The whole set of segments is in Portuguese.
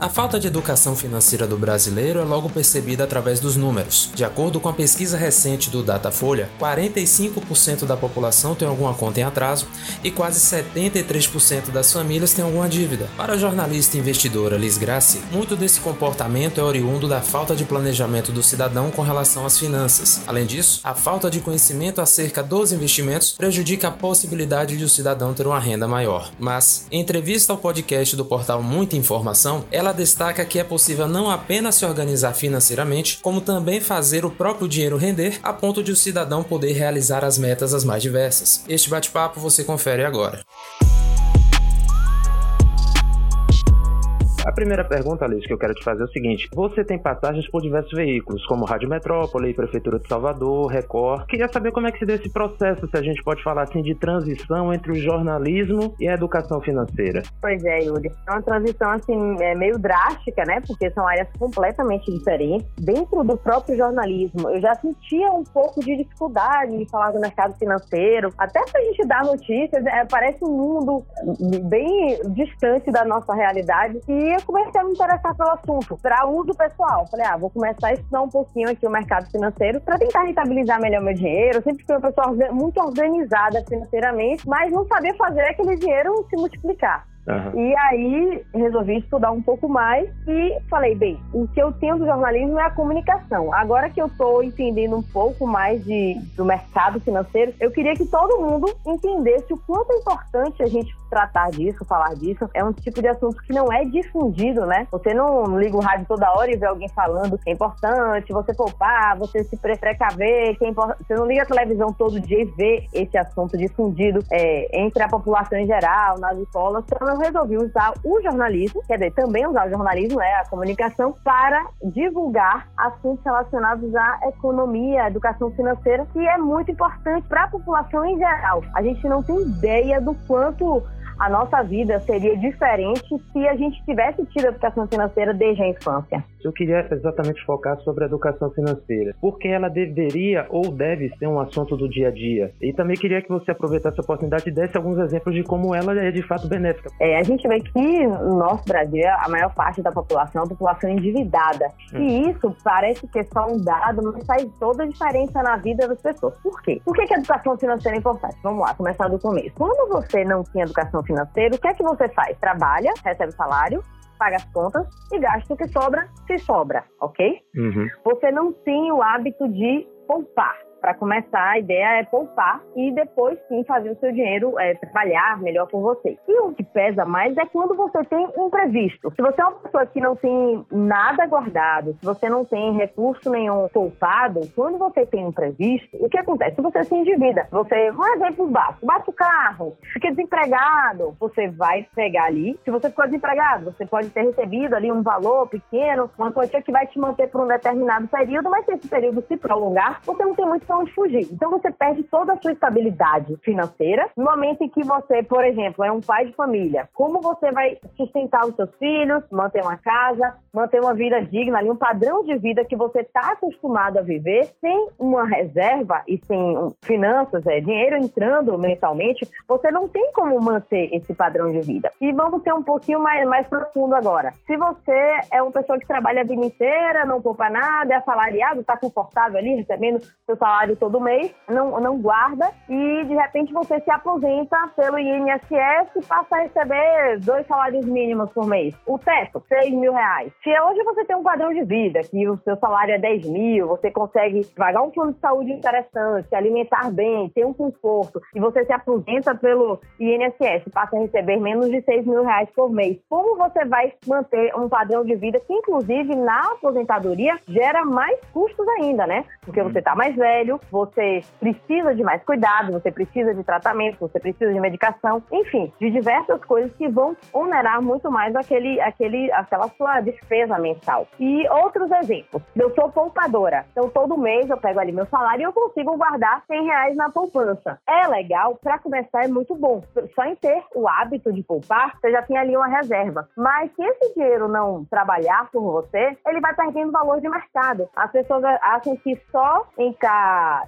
A falta de educação financeira do brasileiro é logo percebida através dos números. De acordo com a pesquisa recente do Datafolha, 45% da população tem alguma conta em atraso e quase 73% das famílias têm alguma dívida. Para a jornalista e investidora Liz Grassi, muito desse comportamento é oriundo da falta de planejamento do cidadão com relação às finanças. Além disso, a falta de conhecimento acerca dos investimentos prejudica a possibilidade de o cidadão ter uma renda maior. Mas, em entrevista ao podcast do portal Muita Informação, ela destaca que é possível não apenas se organizar financeiramente, como também fazer o próprio dinheiro render, a ponto de o cidadão poder realizar as metas as mais diversas. Este bate-papo você confere agora. A primeira pergunta, Liz, que eu quero te fazer é o seguinte: você tem passagens por diversos veículos, como Rádio Metrópole, Prefeitura de Salvador, Record. Queria saber como é que se deu esse processo, se a gente pode falar assim de transição entre o jornalismo e a educação financeira. Pois é, Yuri. É uma transição assim meio drástica, né? Porque são áreas completamente diferentes. Dentro do próprio jornalismo, eu já sentia um pouco de dificuldade de falar do mercado financeiro. Até pra gente dar notícias, parece um mundo bem distante da nossa realidade. E eu comecei a me interessar pelo assunto, para uso pessoal. Falei, vou começar a estudar um pouquinho aqui o mercado financeiro para tentar rentabilizar melhor meu dinheiro. Eu sempre fui uma pessoa muito organizada financeiramente, mas não sabia fazer aquele dinheiro se multiplicar. Uhum. E aí resolvi estudar um pouco mais e falei, bem, o que eu tenho do jornalismo é a comunicação. Agora que eu estou entendendo um pouco mais do mercado financeiro, eu queria que todo mundo entendesse o quanto é importante a gente tratar disso, falar disso. É um tipo de assunto que não é difundido, né? Você não liga o rádio toda hora e vê alguém falando que é importante você poupar, você se precaver, que é importante. Você não liga a televisão todo dia e vê esse assunto difundido entre a população em geral, nas escolas. Então eu resolvi usar o jornalismo, quer dizer, também usar o jornalismo, a comunicação, para divulgar assuntos relacionados à economia, à educação financeira, que é muito importante para a população em geral. A gente não tem ideia do quanto a nossa vida seria diferente se a gente tivesse tido a educação financeira desde a infância. Eu queria exatamente focar sobre a educação financeira, porque ela deveria ou deve ser um assunto do dia a dia. E também queria que você aproveitasse a oportunidade e desse alguns exemplos de como ela é de fato benéfica. A gente vê que no nosso Brasil, a maior parte da população é uma população endividada. E isso parece que é só um dado, mas faz toda a diferença na vida das pessoas. Por quê? Por que a educação financeira é importante? Vamos lá, começar do começo. Quando você não tinha educação financeira, o que é que você faz? Trabalha, recebe salário, paga as contas e gasta o que sobra, se sobra, ok? Uhum. Você não tem o hábito de poupar. Para começar, a ideia é poupar e depois sim fazer o seu dinheiro trabalhar melhor por você. E o que pesa mais é quando você tem um imprevisto. Se você é uma pessoa que não tem nada guardado, se você não tem recurso nenhum poupado, quando você tem um imprevisto, o que acontece? Se você se endivida, você vai pro banco, bate o carro, fica desempregado, você vai pegar ali. Se você ficou desempregado, você pode ter recebido ali um valor pequeno, uma quantia que vai te manter por um determinado período, mas se esse período se prolongar, você não tem muito de fugir. Então você perde toda a sua estabilidade financeira. No momento em que você, por exemplo, é um pai de família, como você vai sustentar os seus filhos, manter uma casa, manter uma vida digna, ali um padrão de vida que você está acostumado a viver, sem uma reserva e sem finanças, dinheiro entrando mensalmente, você não tem como manter esse padrão de vida. E vamos ser um pouquinho mais profundo agora. Se você é uma pessoa que trabalha a vida inteira, não poupa nada, é assalariado, está confortável ali, recebendo seu salário todo mês, não guarda, e de repente você se aposenta pelo INSS e passa a receber 2 salários mínimos por mês. O teto, 6 mil reais. Se hoje você tem um padrão de vida, que o seu salário é 10 mil, você consegue pagar um plano de saúde interessante, se alimentar bem, ter um conforto, e você se aposenta pelo INSS e passa a receber menos de 6 mil reais por mês. Como você vai manter um padrão de vida que, inclusive, na aposentadoria gera mais custos ainda, né? Porque você tá mais velho, você precisa de mais cuidado, você precisa de tratamento, você precisa de medicação, enfim, de diversas coisas que vão onerar muito mais aquela sua despesa mensal. E outros exemplos: eu sou poupadora, então todo mês eu pego ali meu salário e eu consigo guardar 100 reais na poupança. É legal, para começar é muito bom, só em ter o hábito de poupar, você já tem ali uma reserva, mas se esse dinheiro não trabalhar por você, ele vai perdendo valor de mercado. As pessoas acham que só em casa está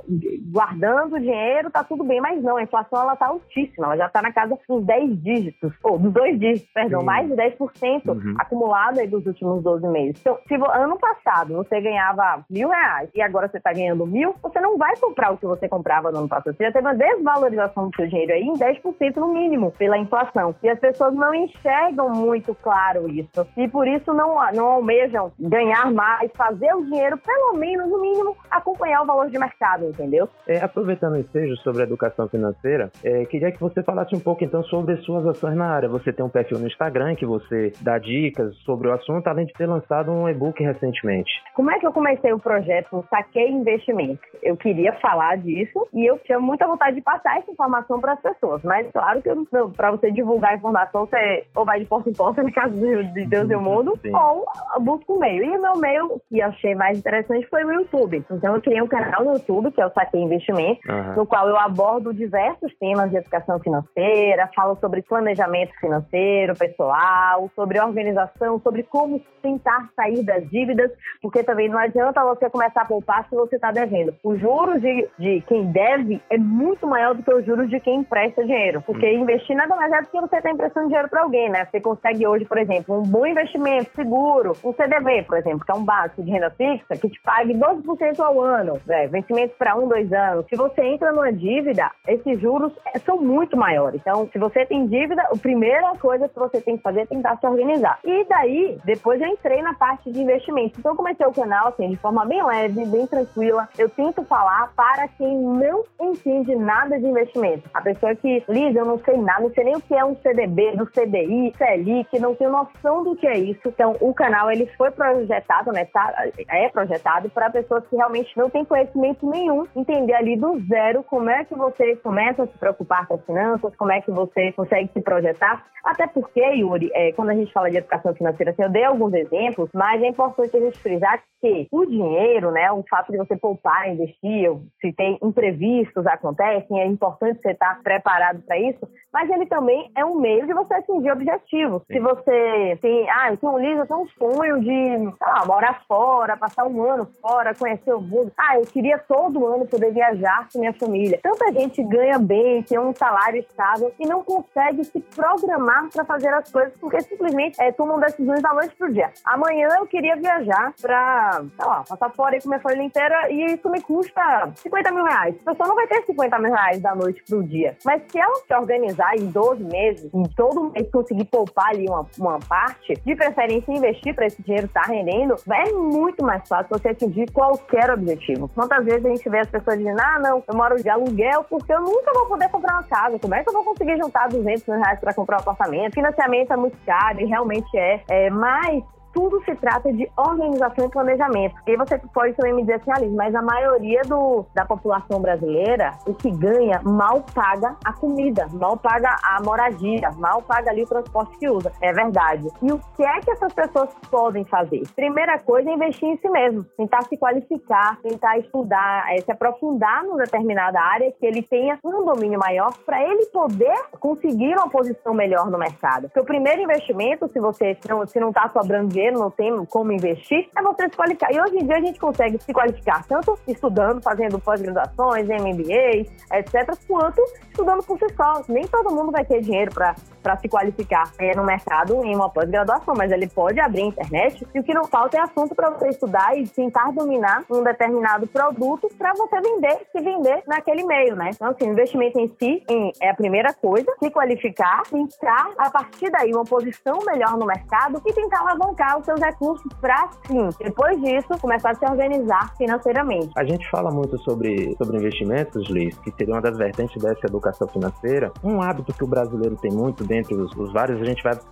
guardando dinheiro, está tudo bem, mas não, a inflação ela está altíssima, ela já está na casa dos 10 dígitos, ou dos 2 dígitos, perdão, sim, mais de 10% acumulado aí dos últimos 12 meses. Então, se ano passado você ganhava R$1.000 e agora você está ganhando R$1.000, você não vai comprar o que você comprava no ano passado. Você já teve uma desvalorização do seu dinheiro aí em 10% no mínimo pela inflação. E as pessoas não enxergam muito claro isso. E por isso não almejam ganhar mais, fazer o dinheiro, pelo menos, no mínimo, acompanhar o valor de mercado, entendeu? Aproveitando o ensejo sobre a educação financeira, queria que você falasse um pouco, então, sobre suas ações na área. Você tem um perfil no Instagram que você dá dicas sobre o assunto, além de ter lançado um e-book recentemente. Como é que eu comecei o projeto Saquei Investimentos? Eu queria falar disso e eu tinha muita vontade de passar essa informação para as pessoas, mas claro que para você divulgar a informação, você ou vai de porta em porta, no caso de Deus e o mundo, sim, ou busca um meio. E o meu meio que eu achei mais interessante foi o YouTube. Então eu criei um canal no YouTube, que é o Saquei Investimentos, no qual eu abordo diversos temas de educação financeira, falo sobre planejamento financeiro, pessoal, sobre organização, sobre como tentar sair das dívidas, porque também não adianta você começar a poupar se você está devendo. O juros de quem deve é muito maior do que o juros de quem empresta dinheiro, porque investir nada mais é do que você está emprestando dinheiro para alguém, né? Você consegue hoje, por exemplo, um bom investimento seguro, um CDB, por exemplo, que é um básico de renda fixa, que te pague 12% ao ano, né? Vencimento para 1, 2 anos. Se você entra numa dívida, esses juros são muito maiores. Então, se você tem dívida, a primeira coisa que você tem que fazer é tentar se organizar. E daí, depois eu entrei na parte de investimento. Então, eu comecei o canal, assim, de forma bem leve, bem tranquila. Eu tento falar para quem não entende nada de investimento. A pessoa que, Liz, eu não sei nada, não sei nem o que é um CDB, do CDI, Selic, não tenho noção do que é isso. Então, o canal, ele foi projetado, né, é projetado para pessoas que realmente não têm conhecimento nenhum, entender ali do zero como é que você começa a se preocupar com as finanças, como é que você consegue se projetar. Até porque, Yuri, quando a gente fala de educação financeira, assim, eu dei alguns exemplos, mas é importante a gente frisar que o dinheiro, né, o fato de você poupar, investir, se tem imprevistos acontecem, é importante você estar preparado para isso, mas ele também é um meio de você atingir objetivos. Sim. Se você tem, eu tenho um livro, eu tenho um sonho de, sei lá, morar fora, passar um ano fora, conhecer o mundo. Eu queria todo ano poder viajar com minha família. Tanta gente ganha bem, tem um salário estável e não consegue se programar para fazer as coisas porque simplesmente tomam decisões da noite pro dia. Amanhã eu queria viajar para, sei lá, passar fora e comer a família inteira e isso me custa R$50.000. A pessoa não vai ter R$50.000 da noite pro dia. Mas se ela se organizar em 12 meses, em todo mês conseguir poupar ali uma parte, de preferência investir para esse dinheiro estar rendendo, é muito mais fácil você atingir qualquer objetivo. Quantas vezes a gente vê as pessoas dizendo, não, eu moro de aluguel porque eu nunca vou poder comprar uma casa. Como é que eu vou conseguir juntar R$200 para comprar um apartamento? Financiamento é muito caro e realmente é mas tudo se trata de organização e planejamento. E você pode também me dizer assim, Alice, mas a maioria da população brasileira, o que ganha, mal paga a comida, mal paga a moradia, mal paga ali o transporte que usa. É verdade. E o que é que essas pessoas podem fazer? Primeira coisa é investir em si mesmo. Tentar se qualificar, tentar estudar, se aprofundar numa determinada área que ele tenha um domínio maior para ele poder conseguir uma posição melhor no mercado. Porque o primeiro investimento, se você não está sobrando dinheiro, não tem como investir, é você se qualificar. E hoje em dia a gente consegue se qualificar tanto estudando, fazendo pós-graduações, MBAs, etc., quanto estudando por si só. Nem todo mundo vai ter dinheiro para se qualificar no mercado em uma pós-graduação, mas ele pode abrir a internet e o que não falta é assunto para você estudar e tentar dominar um determinado produto para você vender, se vender naquele meio, né? Então, assim, o investimento em si é a primeira coisa, se qualificar, tentar, a partir daí, uma posição melhor no mercado e tentar alavancar os seus recursos para, sim, depois disso, começar a se organizar financeiramente. A gente fala muito sobre investimentos, Liz, que seria uma das vertentes dessa educação financeira. Um hábito que o brasileiro tem muito, dentre os vários,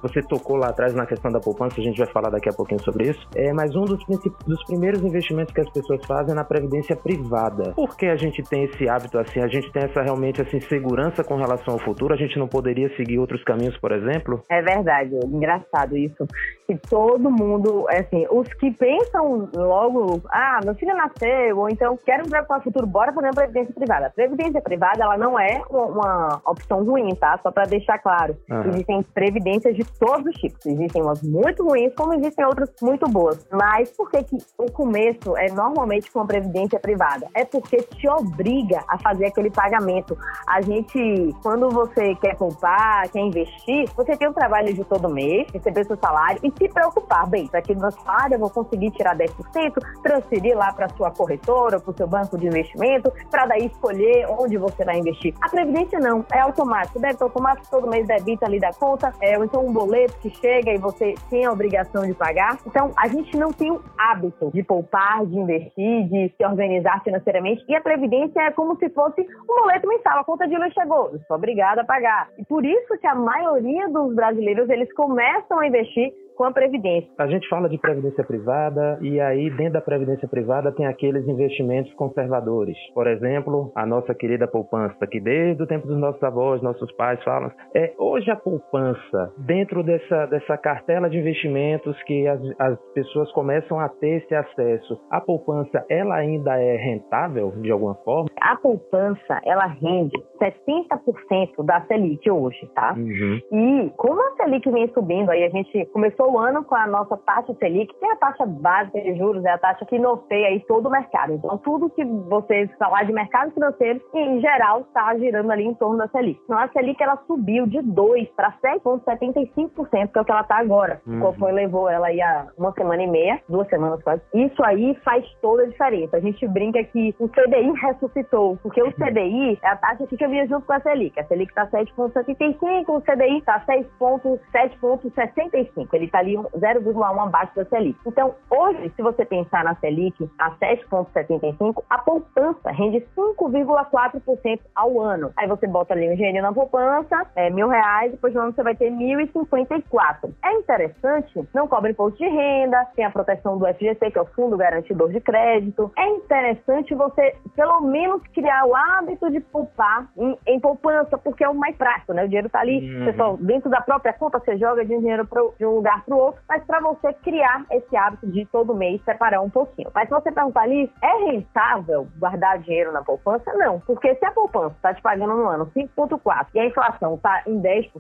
você tocou lá atrás na questão da poupança, a gente vai falar daqui a pouquinho sobre isso, mas um dos primeiros investimentos que as pessoas fazem é na previdência privada. Por que a gente tem esse hábito assim? A gente tem essa realmente essa insegurança com relação ao futuro? A gente não poderia seguir outros caminhos, por exemplo? É verdade, engraçado isso, que todo mundo, assim, os que pensam logo, ah, meu filho nasceu, ou então quero me preocupar no futuro, bora fazer uma previdência privada. A previdência privada, ela não é uma opção ruim, tá? Só pra deixar claro. Uhum. Existem previdências de todos os tipos. Existem umas muito ruins, como existem outras muito boas. Mas por que que o começo é normalmente com a previdência privada? É porque te obriga a fazer aquele pagamento. A gente, quando você quer poupar, quer investir, você tem um trabalho de todo mês, receber seu salário e se preocupar, bem, para que meu salário eu vou conseguir tirar 10%, transferir lá para sua corretora, para o seu banco de investimento, para daí escolher onde você vai investir. A previdência não, é automático, débito automático, todo mês debita ali da conta, ou então um boleto que chega e você tem a obrigação de pagar. Então, a gente não tem o hábito de poupar, de investir, de se organizar financeiramente, e a previdência é como se fosse um boleto mensal, a conta de luz chegou, eu sou obrigada a pagar. E por isso que a maioria dos brasileiros, eles começam a investir com a previdência. A gente fala de previdência privada e aí dentro da previdência privada tem aqueles investimentos conservadores. Por exemplo, a nossa querida poupança, que desde o tempo dos nossos avós, nossos pais falam. Hoje a poupança, dentro dessa cartela de investimentos que as pessoas começam a ter esse acesso, a poupança, ela ainda é rentável de alguma forma? A poupança, ela rende 70% da Selic hoje, tá? Uhum. E como a Selic vem subindo, aí a gente começou o ano com a nossa taxa Selic, que é a taxa básica de juros, é a taxa que norteia aí todo o mercado. Então, tudo que vocês falar de mercado financeiro, em geral, está girando ali em torno da Selic. Então, a Selic, ela subiu de 2% para 7,75%, que é o que ela está agora. Uhum. O Copom levou ela aí há uma semana e meia, 2 semanas quase. Isso aí faz toda a diferença. A gente brinca que o CDI ressuscitou, porque o CDI é a taxa que vinha junto com a Selic. A Selic está 7,75%, o CDI está 6,765%. Ele está ali 0,1 abaixo da Selic. Então, hoje, se você pensar na Selic a 7,75%, a poupança rende 5,4% ao ano. Aí você bota ali um dinheirinho na poupança, R$1.000, depois de um ano você vai ter R$1.054. É interessante, não cobra imposto de renda, tem a proteção do FGC, que é o Fundo Garantidor de Crédito. É interessante você, pelo menos, criar o hábito de poupar em poupança, porque é o mais prático, né? O dinheiro está ali, pessoal, dentro da própria conta, você joga de dinheiro de um lugar para o outro, mas para você criar esse hábito de todo mês separar um pouquinho. Mas se você perguntar ali, é rentável guardar dinheiro na poupança? Não, porque se a poupança está te pagando no ano 5,4% e a inflação está em 10%,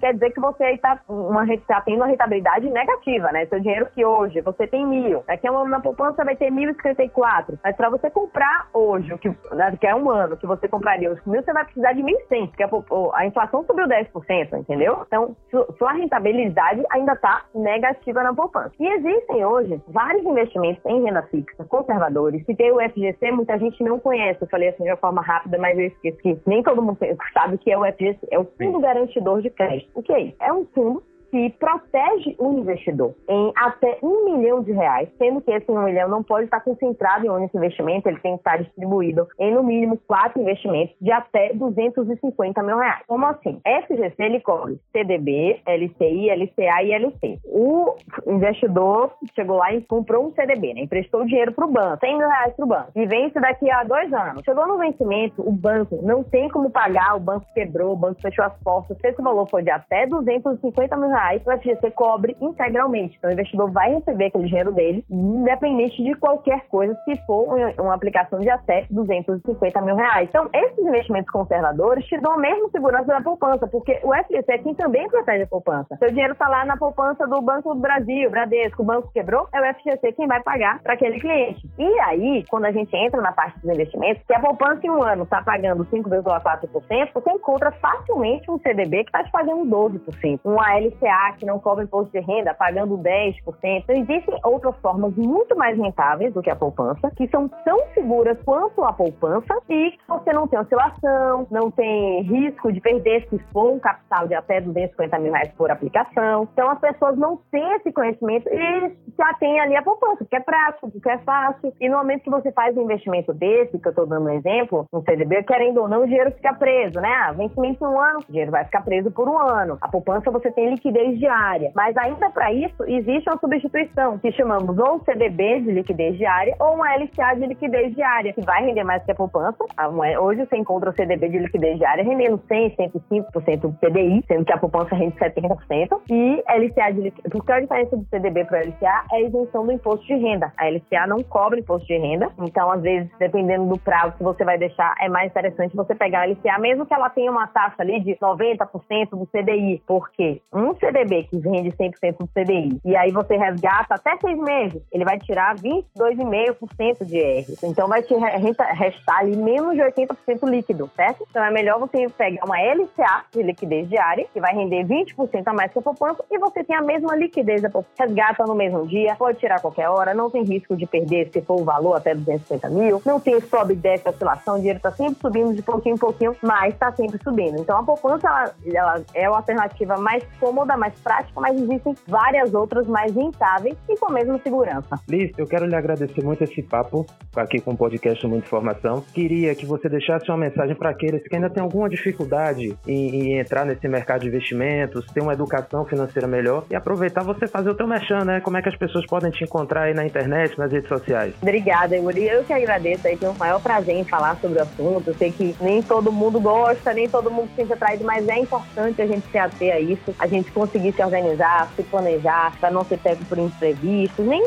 quer dizer que você está tendo uma rentabilidade negativa, né? Seu dinheiro que hoje você tem 1.000, daqui a um ano na poupança vai ter 1.054, mas para você comprar hoje, que é um ano que você compraria os 1.000, você vai precisar de 1.100, porque a inflação subiu 10%, entendeu? Então, sua rentabilidade ainda está negativa na poupança. E existem hoje vários investimentos em renda fixa, conservadores, que tem o FGC, muita gente não conhece. Eu falei assim de uma forma rápida, mas eu esqueci que nem todo mundo sabe o que é o FGC. É o Fundo Garantidor de Crédito. O que é isso? É um fundo que protege o investidor em até R$1 milhão, sendo que esse R$1 milhão não pode estar concentrado em um único investimento, ele tem que estar distribuído em no mínimo 4 investimentos de até R$250 mil. Como assim? FGC, ele cobre CDB, LCI, LCA e LC. O investidor chegou lá e comprou um CDB, né? Emprestou dinheiro para o banco, R$100 mil para o banco, e vence daqui a 2 anos. Chegou no vencimento, o banco não tem como pagar, o banco quebrou, o banco fechou as portas, se esse valor for de até R$250 mil, o FGC cobre integralmente. Então, o investidor vai receber aquele dinheiro dele, independente de qualquer coisa, se for uma aplicação de até R$250 mil. Então, esses investimentos conservadores te dão a mesma segurança da poupança, porque o FGC é quem também protege a poupança. Seu dinheiro está lá na poupança do Banco do Brasil, Bradesco, o banco quebrou, é o FGC quem vai pagar para aquele cliente. E aí, quando a gente entra na parte dos investimentos, que a poupança em um ano está pagando 5,4%, você encontra facilmente um CDB que está te pagando 12%, um LCA que não cobra imposto de renda, pagando 10%. Então, existem outras formas muito mais rentáveis do que a poupança, que são tão seguras quanto a poupança e que você não tem oscilação, não tem risco de perder se for um capital de até R$250 mil por aplicação. Então, as pessoas não têm esse conhecimento e já têm ali a poupança, porque é prático, porque é fácil. E no momento que você faz um investimento desse, que eu estou dando um exemplo, um CDB, querendo ou não, o dinheiro fica preso, né? Vencimento em um ano, o dinheiro vai ficar preso por um ano. A poupança, você tem liquidez liquidez diária. Mas ainda para isso, existe uma substituição, que chamamos ou CDB de liquidez diária ou uma LCA de liquidez diária, que vai render mais que a poupança. Hoje você encontra o CDB de liquidez diária rendendo 100%, 105% do CDI, sendo que a poupança rende 70%. E LCA de liquidez... Porque a diferença do CDB para a LCA é a isenção do imposto de renda. A LCA não cobra imposto de renda, então, às vezes, dependendo do prazo que você vai deixar, é mais interessante você pegar a LCA, mesmo que ela tenha uma taxa ali de 90% do CDI, porque um CDB que rende 100% do CDI, e aí você resgata até 6 meses, ele vai tirar 22,5% de IR. Então, vai te restar ali menos de 80% líquido, certo? Então, é melhor você pegar uma LCA de liquidez diária, que vai render 20% a mais que a poupança, e você tem a mesma liquidez da poupança. Resgata no mesmo dia, pode tirar a qualquer hora, não tem risco de perder se for o valor até 250 mil, não tem sobe, desce, oscilação, o dinheiro está sempre subindo de pouquinho em pouquinho, mas está sempre subindo. Então, a poupança ela é uma alternativa mais cômoda, mais prática, mas existem várias outras mais rentáveis e com a mesma segurança. Liz, eu quero lhe agradecer muito esse papo aqui com o podcast Muita Informação. Queria que você deixasse uma mensagem para aqueles que ainda têm alguma dificuldade em entrar nesse mercado de investimentos, ter uma educação financeira melhor e aproveitar você fazer o teu merchan, né? Como é que as pessoas podem te encontrar aí na internet, nas redes sociais? Obrigada, Yuri. Eu que agradeço aí, tenho o maior prazer em falar sobre o assunto. Eu sei que nem todo mundo gosta, nem todo mundo se sente atraído, mas é importante a gente se ater a isso, a gente conseguir se organizar, se planejar, para não ser pego por imprevistos, nem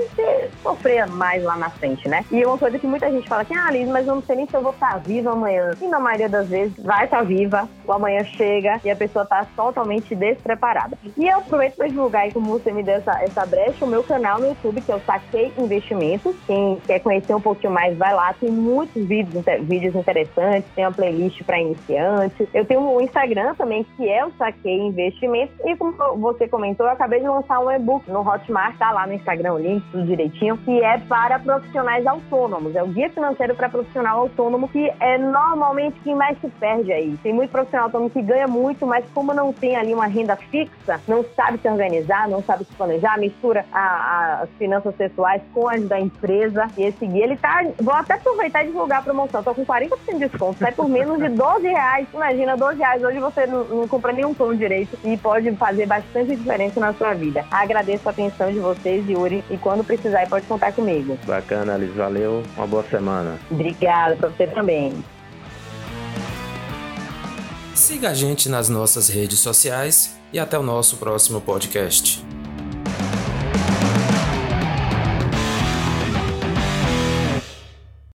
sofrer mais lá na frente, né? E uma coisa que muita gente fala assim, Liz, mas eu não sei nem se eu vou estar viva amanhã. E na maioria das vezes vai estar viva, o amanhã chega e a pessoa está totalmente despreparada. E eu aproveito para divulgar aí, como você me deu essa brecha, o meu canal no YouTube, que é o Saquei Investimentos. Quem quer conhecer um pouquinho mais, vai lá. Tem muitos vídeos interessantes, tem uma playlist para iniciantes. Eu tenho um Instagram também, que é o Saquei Investimentos. E como você comentou, eu acabei de lançar um e-book no Hotmart, tá lá no Instagram o link, tudo direitinho, que é para profissionais autônomos. É o Guia Financeiro para Profissional Autônomo, que é normalmente quem mais se perde aí. Tem muito profissional autônomo que ganha muito, mas como não tem ali uma renda fixa, não sabe se organizar, não sabe se planejar, mistura as finanças pessoais com as da empresa. E esse guia, ele tá... Vou até aproveitar e divulgar a promoção. Estou com 40% de desconto. Sai por menos de R$12. Imagina, R$12. Hoje você não compra nenhum pão direito e pode fazer bastante diferença na sua vida. Agradeço a atenção de vocês, Yuri. E quando precisar, pode contar comigo. Bacana, Liz. Valeu. Uma boa semana. Obrigada para você também. Siga a gente nas nossas redes sociais e até o nosso próximo podcast.